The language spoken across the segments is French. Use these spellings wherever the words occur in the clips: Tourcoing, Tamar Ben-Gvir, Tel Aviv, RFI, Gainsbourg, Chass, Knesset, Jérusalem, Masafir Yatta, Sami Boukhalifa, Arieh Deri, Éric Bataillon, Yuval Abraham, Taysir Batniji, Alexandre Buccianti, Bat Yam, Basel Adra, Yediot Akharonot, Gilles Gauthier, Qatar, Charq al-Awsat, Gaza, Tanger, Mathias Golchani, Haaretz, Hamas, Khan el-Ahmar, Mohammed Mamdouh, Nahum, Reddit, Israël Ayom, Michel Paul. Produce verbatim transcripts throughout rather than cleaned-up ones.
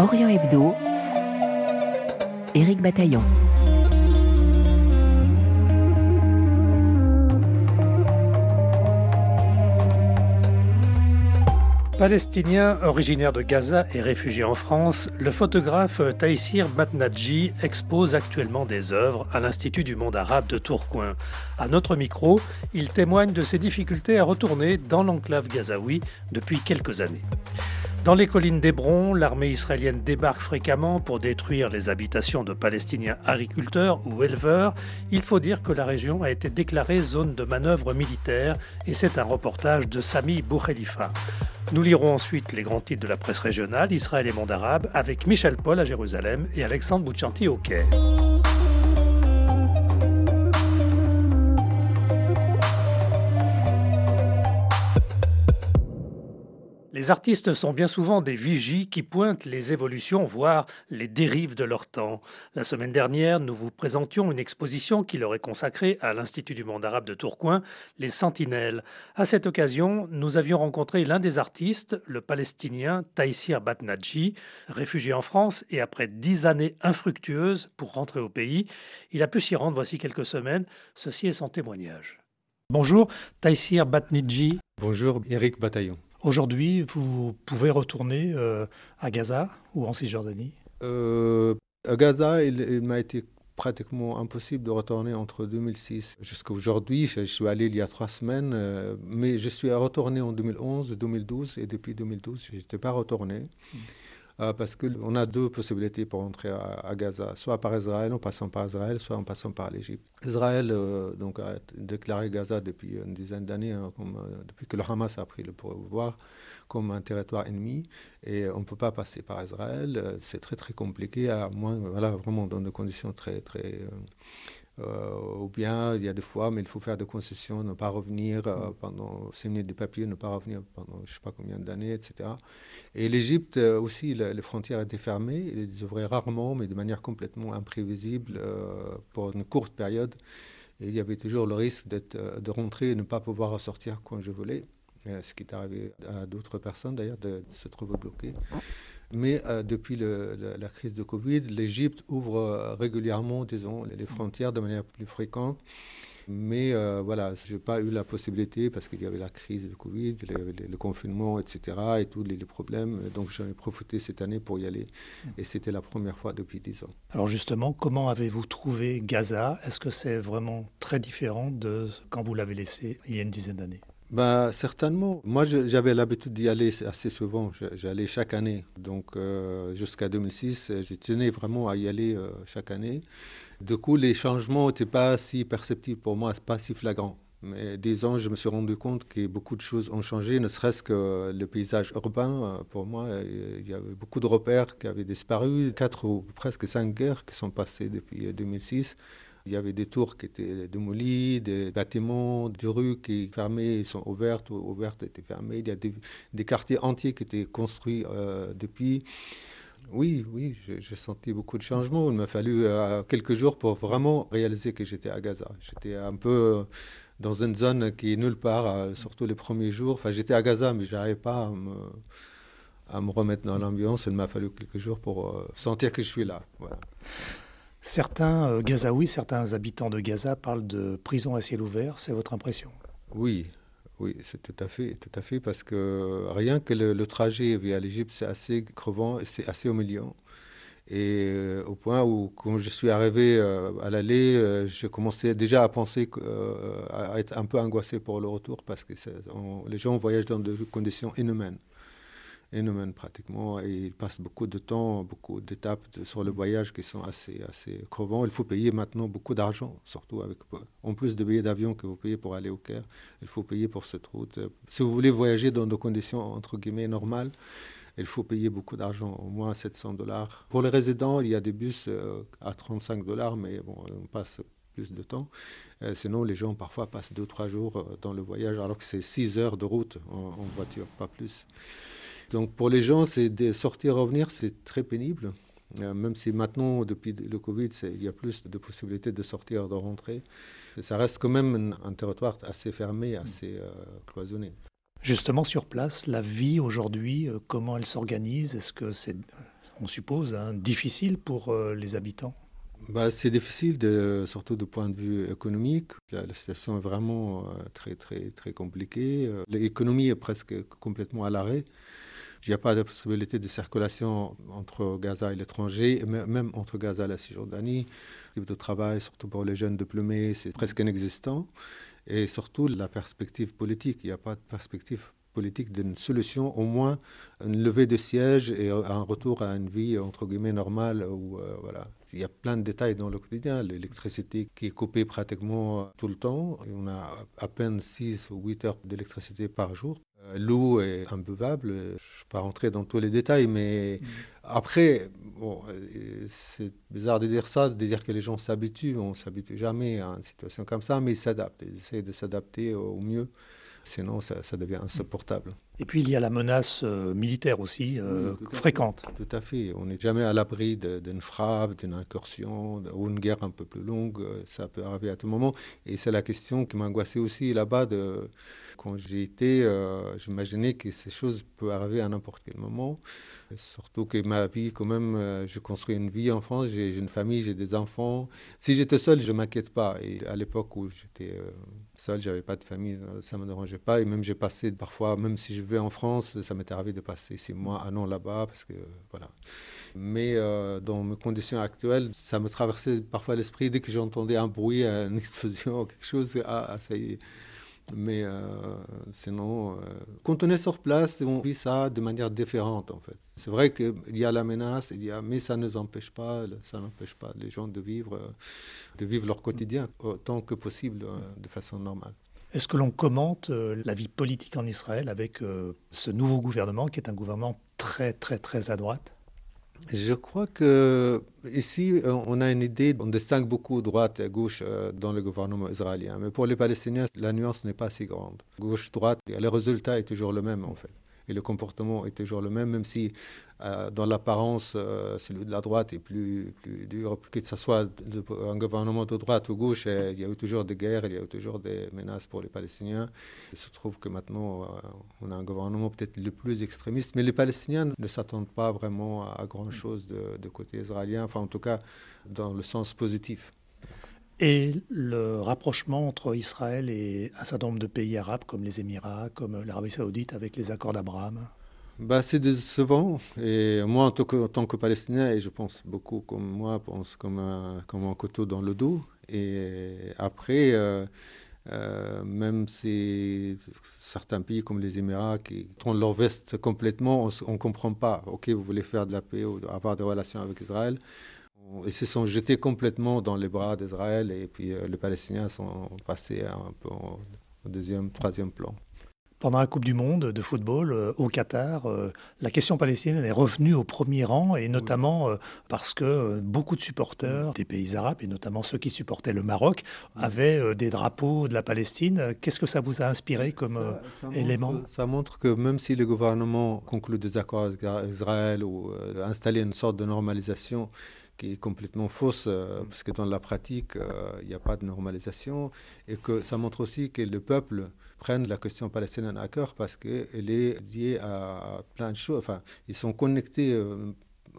Orient Hebdo, Éric Bataillon. Palestinien originaire de Gaza et réfugié en France, le photographe Taysir Batniji expose actuellement des œuvres à l'Institut du monde arabe de Tourcoing. À notre micro, il témoigne de ses difficultés à retourner dans l'enclave gazaoui depuis quelques années. Dans les collines d'Hébron, l'armée israélienne débarque fréquemment pour détruire les habitations de Palestiniens agriculteurs ou éleveurs. Il faut dire que la région a été déclarée zone de manœuvre militaire et c'est un reportage de Sami Boukhalifa. Nous lirons ensuite les grands titres de la presse régionale, Israël et monde arabe, avec Michel Paul à Jérusalem et Alexandre Buccianti au Caire. Les artistes sont bien souvent des vigies qui pointent les évolutions, voire les dérives de leur temps. La semaine dernière, nous vous présentions une exposition qui leur est consacrée à l'Institut du monde arabe de Tourcoing, les Sentinelles. À cette occasion, nous avions rencontré l'un des artistes, le Palestinien Taysir Batniji, réfugié en France et après dix années infructueuses pour rentrer au pays. Il a pu s'y rendre voici quelques semaines. Ceci est son témoignage. Bonjour Taysir Batniji. Bonjour Éric Bataillon. Aujourd'hui, vous pouvez retourner euh, à Gaza ou en Cisjordanie euh, À Gaza, il, il m'a été pratiquement impossible de retourner entre deux mille six jusqu'à aujourd'hui. Je suis allé il y a trois semaines, euh, mais je suis retourné en deux mille onze, deux mille douze, et depuis deux mille douze, je n'étais pas retourné. Mmh. Euh, parce qu'on a deux possibilités pour entrer à, à Gaza, soit par Israël, en passant par Israël, soit en passant par l'Égypte. Israël euh, donc, a déclaré Gaza depuis une dizaine d'années, hein, comme, euh, depuis que le Hamas a pris le pouvoir, comme un territoire ennemi. Et on ne peut pas passer par Israël. C'est très, très compliqué, à moins, voilà, vraiment dans des conditions très... très euh, euh, ou bien, il y a des fois, mais il faut faire des concessions, ne pas revenir euh, pendant séminer des papiers, ne pas revenir pendant je ne sais pas combien d'années, et cetera. Et l'Égypte euh, aussi, la, les frontières étaient fermées. Ils ouvraient rarement, mais de manière complètement imprévisible euh, pour une courte période. Et il y avait toujours le risque d'être, euh, de rentrer et ne pas pouvoir ressortir quand je voulais. Euh, ce qui est arrivé à d'autres personnes, d'ailleurs, de, de se trouver bloquées. Mais euh, depuis le, le, la crise de Covid, l'Égypte ouvre euh, régulièrement, disons, les frontières de manière plus fréquente. Mais euh, voilà, je n'ai pas eu la possibilité parce qu'il y avait la crise de Covid, le, le, le confinement, et cetera et tous les, les problèmes. Donc j'en ai profité cette année pour y aller. Et c'était la première fois depuis dix ans. Alors justement, comment avez-vous trouvé Gaza? Est-ce que c'est vraiment très différent de quand vous l'avez laissé il y a une dizaine d'années? Bah, certainement. Moi, je, j'avais l'habitude d'y aller assez souvent. Je, j'allais chaque année. Donc, euh, jusqu'à deux mille six, je tenais vraiment à y aller euh, chaque année. Du coup, les changements n'étaient pas si perceptibles pour moi, pas si flagrants. Mais disons, je me suis rendu compte que beaucoup de choses ont changé, ne serait-ce que le paysage urbain. Pour moi, il y avait beaucoup de repères qui avaient disparu. Quatre ou presque cinq guerres qui sont passées depuis deux mille six. Il y avait des tours qui étaient démolies, des bâtiments, des rues qui fermaient, sont ouvertes, ou ouvertes étaient fermées. Il y a des, des quartiers entiers qui étaient construits euh, depuis. Oui, oui, j'ai, j'ai senti beaucoup de changements. Il m'a fallu euh, quelques jours pour vraiment réaliser que j'étais à Gaza. J'étais un peu dans une zone qui est nulle part, euh, surtout les premiers jours. Enfin, j'étais à Gaza, mais je n'arrivais pas à me, à me remettre dans l'ambiance. Il m'a fallu quelques jours pour euh, sentir que je suis là. Voilà. Certains euh, Gazaouis, certains habitants de Gaza parlent de prison à ciel ouvert. C'est votre impression? Oui, oui, c'est tout à fait, tout à fait, parce que rien que le, le trajet via l'Égypte, c'est assez crevant, c'est assez humiliant. Et euh, au point où, quand je suis arrivé euh, à l'aller, euh, je commençais déjà à penser, euh, à être un peu angoissé pour le retour, parce que on, les gens voyagent dans des conditions inhumaines. Énorme pratiquement, et il passe beaucoup de temps, beaucoup d'étapes de, sur le voyage qui sont assez, assez crevants. Il faut payer maintenant beaucoup d'argent, surtout avec, en plus de billets d'avion que vous payez pour aller au Caire, il faut payer pour cette route. Si vous voulez voyager dans des conditions entre guillemets normales, il faut payer beaucoup d'argent, au moins sept cents dollars. Pour les résidents, il y a des bus à trente-cinq dollars, mais bon, on passe plus de temps. Euh, sinon, les gens parfois passent deux trois jours dans le voyage, alors que c'est six heures de route en, en voiture, pas plus. Donc pour les gens, c'est de sortir et revenir, c'est très pénible. Euh, même si maintenant, depuis le Covid, c'est, il y a plus de possibilités de sortir, de rentrer. Ça reste quand même un, un territoire assez fermé, assez euh, cloisonné. Justement, sur place, la vie aujourd'hui, euh, comment elle s'organise? Est-ce que c'est... on suppose, hein, difficile pour euh, les habitants. Bah, c'est difficile, de, surtout du point de vue économique. La, la situation est vraiment euh, très, très, très compliquée. L'économie est presque complètement à l'arrêt. Il n'y a pas de possibilité de circulation entre Gaza et l'étranger, même entre Gaza et la Cisjordanie. Le type de travail, surtout pour les jeunes diplômés, c'est presque inexistant. Et surtout, la perspective politique. Il n'y a pas de perspective politique d'une solution, au moins une levée de siège et un retour à une vie, entre guillemets, normale. Où, euh, voilà. Il y a plein de détails dans le quotidien. L'électricité qui est coupée pratiquement tout le temps. Et on a à peine six ou huit heures d'électricité par jour. L'eau est imbuvable, je ne vais pas rentrer dans tous les détails, mais mmh. après, bon, c'est bizarre de dire ça, de dire que les gens s'habituent, on ne s'habitue jamais à une situation comme ça, mais ils s'adaptent, ils essaient de s'adapter au mieux, sinon ça, ça devient insupportable. Et puis il y a la menace euh, militaire aussi, euh, oui, tout fréquente. À tout à fait, on n'est jamais à l'abri d'une frappe, d'une incursion, ou une guerre un peu plus longue, ça peut arriver à tout moment, et c'est la question qui m'angoissait aussi là-bas de... Quand j'y étais, euh, j'imaginais que ces choses peuvent arriver à n'importe quel moment. Et surtout que ma vie, quand même, euh, je construis une vie en France, j'ai une famille, j'ai des enfants. Si j'étais seul, je ne m'inquiète pas. Et à l'époque où j'étais euh, seul, je n'avais pas de famille, ça ne me dérangeait pas. Et même j'ai passé parfois, même si je vais en France, ça m'est arrivé de passer six mois, un an là-bas, parce que euh, voilà. Mais euh, dans mes conditions actuelles, ça me traversait parfois l'esprit dès que j'entendais un bruit, une explosion, quelque chose, ah, ça y est. Mais euh, sinon, euh, quand on est sur place, on vit ça de manière différente, en fait. C'est vrai qu'il y a la menace, il y a, mais ça ne nous empêche pas, ça n'empêche pas les gens de vivre, de vivre leur quotidien autant que possible, de façon normale. Est-ce que l'on commente la vie politique en Israël avec ce nouveau gouvernement, qui est un gouvernement très, très, très à droite ? Je crois qu'ici, on a une idée, on distingue beaucoup droite et gauche dans le gouvernement israélien. Mais pour les Palestiniens, la nuance n'est pas si grande. Gauche-droite, le résultat est toujours le même en fait. Et le comportement est toujours le même, même si euh, dans l'apparence, euh, celui de la droite est plus, plus dur. Que ce soit de, un gouvernement de droite ou gauche, il y a eu toujours des guerres, il y a eu toujours des menaces pour les Palestiniens. Il se trouve que maintenant, euh, on a un gouvernement peut-être le plus extrémiste, mais les Palestiniens ne s'attendent pas vraiment à, à grand-chose de, de côté israélien, enfin en tout cas dans le sens positif. Et le rapprochement entre Israël et un certain nombre de pays arabes, comme les Émirats, comme l'Arabie Saoudite, avec les accords d'Abraham? Bah, c'est décevant. Et moi, en tant que, en tant que Palestinien, et je pense beaucoup comme moi, pense comme un, comme un couteau dans le dos. Et après, euh, euh, même si certains pays comme les Émirats qui tournent leur veste complètement, on ne comprend pas. OK, vous voulez faire de la paix ou avoir des relations avec Israël. Ils se sont jetés complètement dans les bras d'Israël et puis les Palestiniens sont passés un peu au deuxième, troisième plan. Pendant la Coupe du Monde de football euh, au Qatar, euh, la question palestinienne est revenue au premier rang et notamment euh, parce que euh, beaucoup de supporters des pays arabes et notamment ceux qui supportaient le Maroc avaient euh, des drapeaux de la Palestine. Qu'est-ce que ça vous a inspiré comme euh, ça, ça élément montre, ça montre que même si le gouvernement conclut des accords avec Israël ou euh, installer une sorte de normalisation qui est complètement fausse, euh, parce que dans la pratique, il euh, n'y a pas de normalisation, et que ça montre aussi que le peuple prenne la question palestinienne à cœur, parce qu'elle est liée à plein de choses. Enfin, ils sont connectés euh,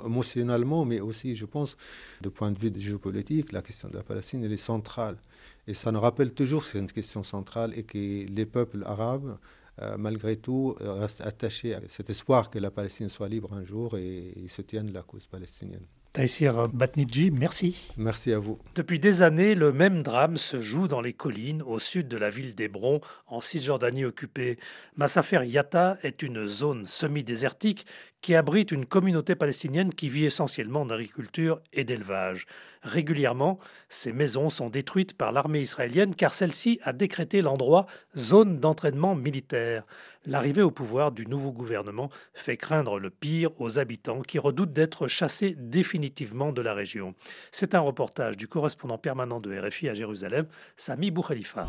émotionnellement, mais aussi, je pense, du point de vue de géopolitique, la question de la Palestine, elle est centrale. Et ça nous rappelle toujours que c'est une question centrale, et que les peuples arabes, Euh, malgré tout, euh, restent attachés à cet espoir que la Palestine soit libre un jour et, et soutiennent la cause palestinienne. Taysir Batniji, merci. Merci à vous. Depuis des années, le même drame se joue dans les collines, au sud de la ville d'Hébron, en Cisjordanie occupée. Masafir Yatta est une zone semi-désertique qui abrite une communauté palestinienne qui vit essentiellement d'agriculture et d'élevage. Régulièrement, ces maisons sont détruites par l'armée israélienne car celle-ci a décrété l'endroit zone d'entraînement militaire. L'arrivée au pouvoir du nouveau gouvernement fait craindre le pire aux habitants qui redoutent d'être chassés définitivement de la région. C'est un reportage du correspondant permanent de R F I à Jérusalem, Sami Boukhalifa.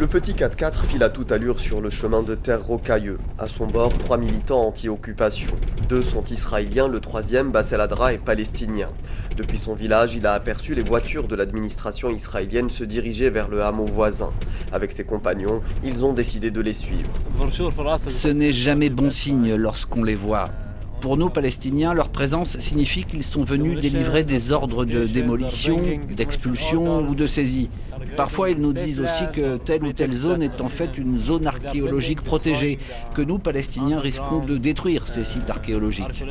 Le petit quatre-quatre file à toute allure sur le chemin de terre rocailleux. À son bord, trois militants anti-occupation. Deux sont israéliens, le troisième, Basel Adra, est palestinien. Depuis son village, il a aperçu les voitures de l'administration israélienne se diriger vers le hameau voisin. Avec ses compagnons, ils ont décidé de les suivre. Ce n'est jamais bon signe lorsqu'on les voit. Pour nous, Palestiniens, leur présence signifie qu'ils sont venus délivrer des ordres de démolition, d'expulsion ou de saisie. Parfois, ils nous disent aussi que telle ou telle zone est en fait une zone archéologique protégée, que nous, Palestiniens, risquons de détruire ces sites archéologiques.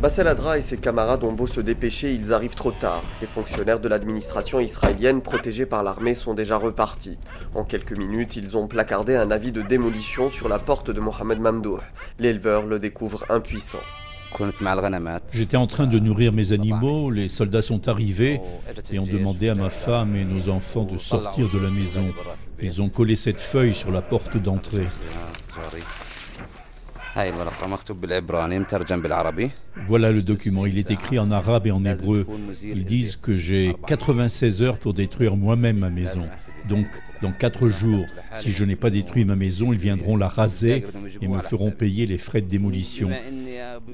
Basel Adra et ses camarades ont beau se dépêcher, ils arrivent trop tard. Les fonctionnaires de l'administration israélienne protégés par l'armée sont déjà repartis. En quelques minutes, ils ont placardé un avis de démolition sur la porte de Mohammed Mamdouh. L'éleveur le découvre impuissant. J'étais en train de nourrir mes animaux, les soldats sont arrivés et ont demandé à ma femme et nos enfants de sortir de la maison. Ils ont collé cette feuille sur la porte d'entrée. Voilà le document, il est écrit en arabe et en hébreu. Ils disent que j'ai quatre-vingt-seize heures pour détruire moi-même ma maison. Donc, dans quatre jours, si je n'ai pas détruit ma maison, ils viendront la raser et me feront payer les frais de démolition.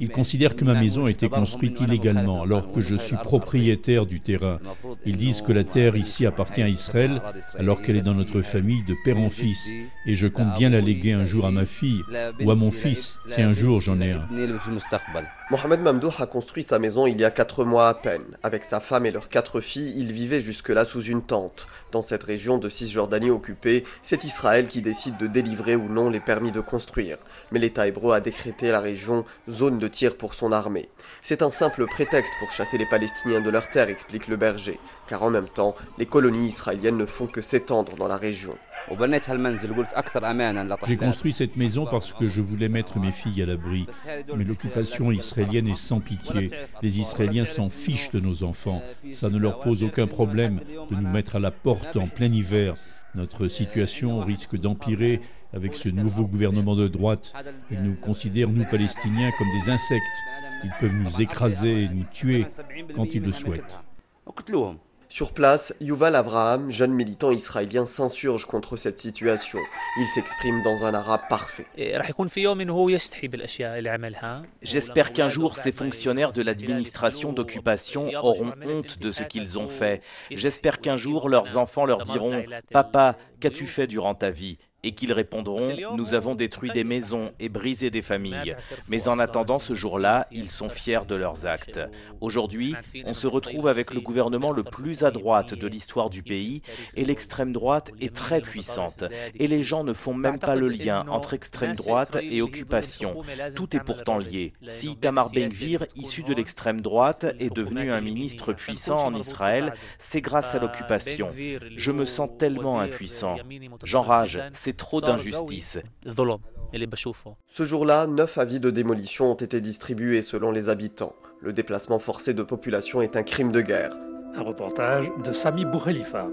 Ils considèrent que ma maison a été construite illégalement, alors que je suis propriétaire du terrain. Ils disent que la terre ici appartient à Israël, alors qu'elle est dans notre famille de père en fils. Et je compte bien la léguer un jour à ma fille ou à mon fils, si un jour j'en ai un. Mohammed Mamdouh a construit sa maison il y a quatre mois à peine. Avec sa femme et leurs quatre filles, il vivait jusque-là sous une tente. Dans cette région de Cisjordanie occupée, c'est Israël qui décide de délivrer ou non les permis de construire. Mais l'État hébreu a décrété la région zone de tir pour son armée. C'est un simple prétexte pour chasser les Palestiniens de leur terre, explique le berger. Car en même temps, les colonies israéliennes ne font que s'étendre dans la région. J'ai construit cette maison parce que je voulais mettre mes filles à l'abri. Mais l'occupation israélienne est sans pitié. Les Israéliens s'en fichent de nos enfants. Ça ne leur pose aucun problème de nous mettre à la porte en plein hiver. Notre situation risque d'empirer avec ce nouveau gouvernement de droite. Ils nous considèrent, nous Palestiniens, comme des insectes. Ils peuvent nous écraser et nous tuer quand ils le souhaitent. Sur place, Yuval Abraham, jeune militant israélien, s'insurge contre cette situation. Il s'exprime dans un arabe parfait. J'espère qu'un jour, ces fonctionnaires de l'administration d'occupation auront honte de ce qu'ils ont fait. J'espère qu'un jour, leurs enfants leur diront « Papa, qu'as-tu fait durant ta vie ?» et qu'ils répondront « Nous avons détruit des maisons et brisé des familles. » Mais en attendant ce jour-là, ils sont fiers de leurs actes. Aujourd'hui, on se retrouve avec le gouvernement le plus à droite de l'histoire du pays, et l'extrême droite est très puissante. Et les gens ne font même pas le lien entre extrême droite et occupation. Tout est pourtant lié. Si Tamar Ben-Gvir, issu de l'extrême droite, est devenu un ministre puissant en Israël, c'est grâce à l'occupation. Je me sens tellement impuissant. J'enrage. Trop d'injustice. Ce jour-là, neuf avis de démolition ont été distribués selon les habitants. Le déplacement forcé de population est un crime de guerre. Un reportage de Sami Boukhalifa.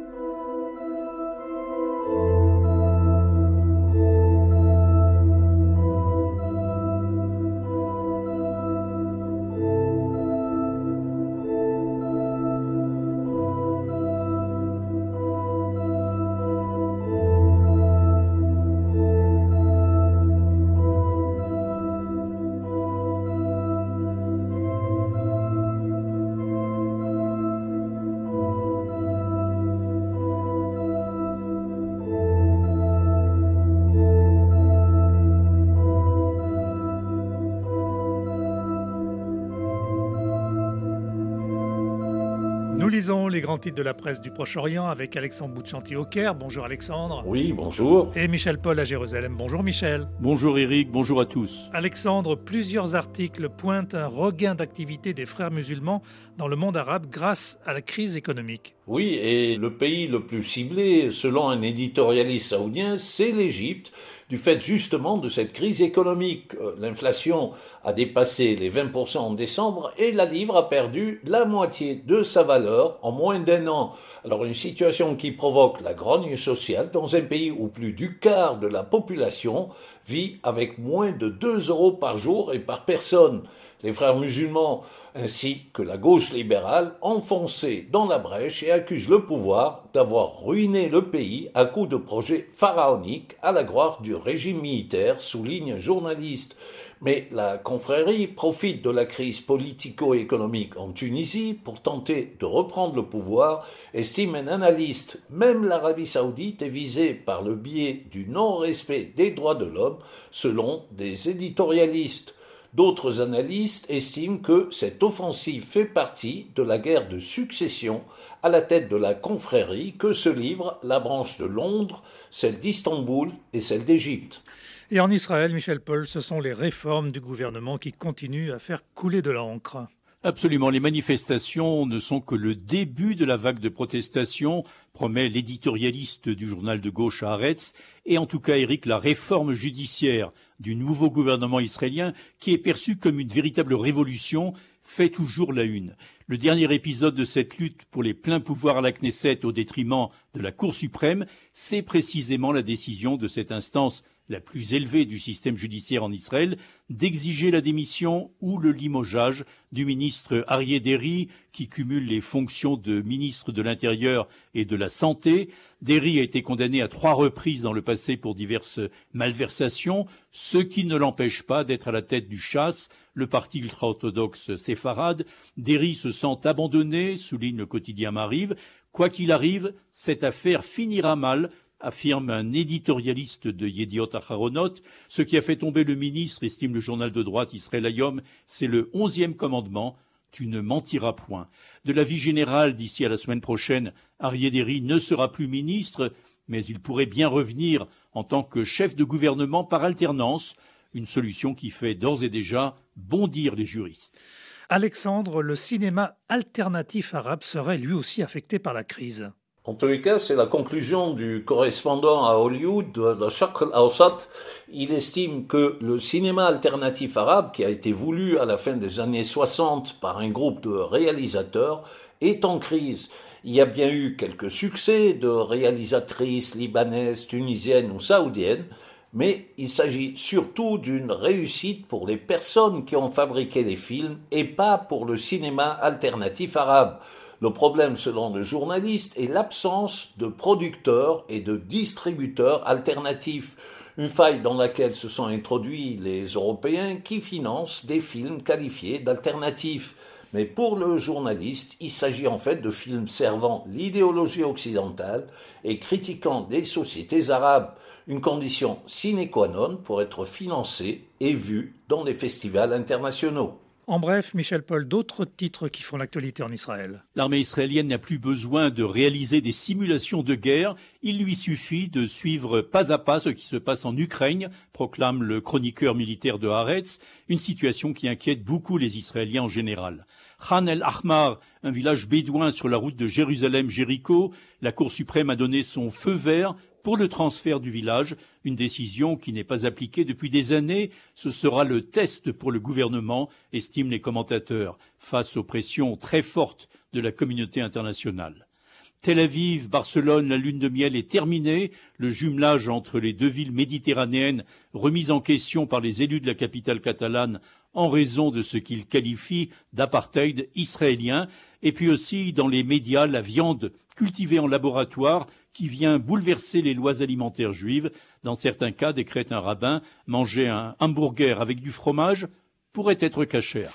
Lisons les grands titres de la presse du Proche-Orient avec Alexandre Buccianti au Caire. Bonjour Alexandre. Oui, bonjour. Et Michel Paul à Jérusalem. Bonjour Michel. Bonjour Éric, bonjour à tous. Alexandre, plusieurs articles pointent un regain d'activité des frères musulmans dans le monde arabe grâce à la crise économique. Oui, et le pays le plus ciblé, selon un éditorialiste saoudien, c'est l'Égypte, du fait justement de cette crise économique. L'inflation a dépassé les vingt pour cent en décembre et la livre a perdu la moitié de sa valeur en moins d'un an. Alors une situation qui provoque la grogne sociale dans un pays où plus du quart de la population vit avec moins de deux euros par jour et par personne. Les frères musulmans ainsi que la gauche libérale enfoncés dans la brèche et accusent le pouvoir d'avoir ruiné le pays à coups de projets pharaoniques à la gloire du régime militaire, souligne un journaliste. Mais la confrérie profite de la crise politico-économique en Tunisie pour tenter de reprendre le pouvoir, estime un analyste. Même l'Arabie saoudite est visée par le biais du non-respect des droits de l'homme, selon des éditorialistes. D'autres analystes estiment que cette offensive fait partie de la guerre de succession à la tête de la confrérie que se livrent la branche de Londres, celle d'Istanbul et celle d'Égypte. Et en Israël, Michel Paul, ce sont les réformes du gouvernement qui continuent à faire couler de l'encre. Absolument. Les manifestations ne sont que le début de la vague de protestations, promet l'éditorialiste du journal de gauche Haaretz, et en tout cas, Éric, la réforme judiciaire du nouveau gouvernement israélien, qui est perçue comme une véritable révolution, fait toujours la une. Le dernier épisode de cette lutte pour les pleins pouvoirs à la Knesset au détriment de la Cour suprême, c'est précisément la décision de cette instance la plus élevée du système judiciaire en Israël, d'exiger la démission ou le limogeage du ministre Arieh Deri, qui cumule les fonctions de ministre de l'Intérieur et de la Santé. Deri a été condamné à trois reprises dans le passé pour diverses malversations, ce qui ne l'empêche pas d'être à la tête du Chass, le parti ultra-orthodoxe séfarade. Deri se sent abandonné, souligne le quotidien Maariv. Quoi qu'il arrive, cette affaire finira mal, affirme un éditorialiste de Yediot Akharonot. Ce qui a fait tomber le ministre, estime le journal de droite Israël Ayom, c'est le onzième commandement, tu ne mentiras point. De l'avis général, d'ici à la semaine prochaine, Arieh Deri ne sera plus ministre, mais il pourrait bien revenir en tant que chef de gouvernement par alternance, une solution qui fait d'ores et déjà bondir les juristes. Alexandre, le cinéma alternatif arabe serait lui aussi affecté par la crise. En tous les cas, c'est la conclusion du correspondant à Hollywood, de Charq al-Awsat. Il estime que le cinéma alternatif arabe, qui a été voulu à la fin des années soixante par un groupe de réalisateurs, est en crise. Il y a bien eu quelques succès de réalisatrices libanaises, tunisiennes ou saoudiennes, mais il s'agit surtout d'une réussite pour les personnes qui ont fabriqué les films et pas pour le cinéma alternatif arabe. Le problème, selon le journaliste, est l'absence de producteurs et de distributeurs alternatifs, une faille dans laquelle se sont introduits les Européens qui financent des films qualifiés d'alternatifs. Mais pour le journaliste, il s'agit en fait de films servant l'idéologie occidentale et critiquant les sociétés arabes, une condition sine qua non pour être financé et vu dans les festivals internationaux. En bref, Michel Paul, d'autres titres qui font l'actualité en Israël. L'armée israélienne n'a plus besoin de réaliser des simulations de guerre. Il lui suffit de suivre pas à pas ce qui se passe en Ukraine, proclame le chroniqueur militaire de Haaretz, une situation qui inquiète beaucoup les Israéliens en général. Khan el-Ahmar, un village bédouin sur la route de Jérusalem-Jéricho, la Cour suprême a donné son feu vert pour le transfert du village, une décision qui n'est pas appliquée depuis des années. Ce sera le test pour le gouvernement, estiment les commentateurs, face aux pressions très fortes de la communauté internationale. Tel Aviv, Barcelone, la lune de miel est terminée. Le jumelage entre les deux villes méditerranéennes, remis en question par les élus de la capitale catalane en raison de ce qu'ils qualifient d'apartheid israélien. Et puis aussi, dans les médias, la viande cultivée en laboratoire qui vient bouleverser les lois alimentaires juives. Dans certains cas, décrète un rabbin, manger un hamburger avec du fromage pourrait être cachère.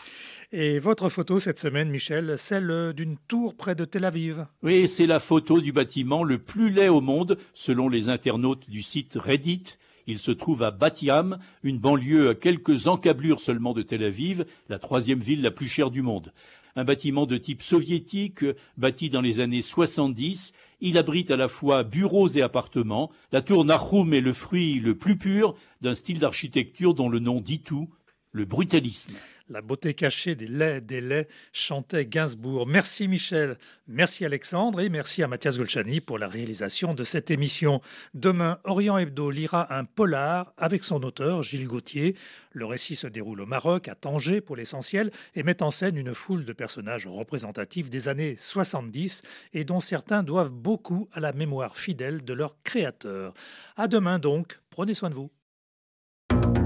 Et votre photo cette semaine, Michel, celle d'une tour près de Tel Aviv. Oui, c'est la photo du bâtiment le plus laid au monde, selon les internautes du site Reddit. Il se trouve à Bat Yam, une banlieue à quelques encablures seulement de Tel Aviv, la troisième ville la plus chère du monde. Un bâtiment de type soviétique, bâti dans les années soixante-dix, il abrite à la fois bureaux et appartements. La tour Nahum est le fruit le plus pur d'un style d'architecture dont le nom dit tout, le brutalisme. La beauté cachée des laits, des laits, chantait Gainsbourg. Merci Michel, merci Alexandre et merci à Mathias Golchani pour la réalisation de cette émission. Demain, Orient Hebdo lira un polar avec son auteur Gilles Gauthier. Le récit se déroule au Maroc, à Tanger pour l'essentiel, et met en scène une foule de personnages représentatifs des années soixante-dix et dont certains doivent beaucoup à la mémoire fidèle de leur créateur. À demain donc, prenez soin de vous.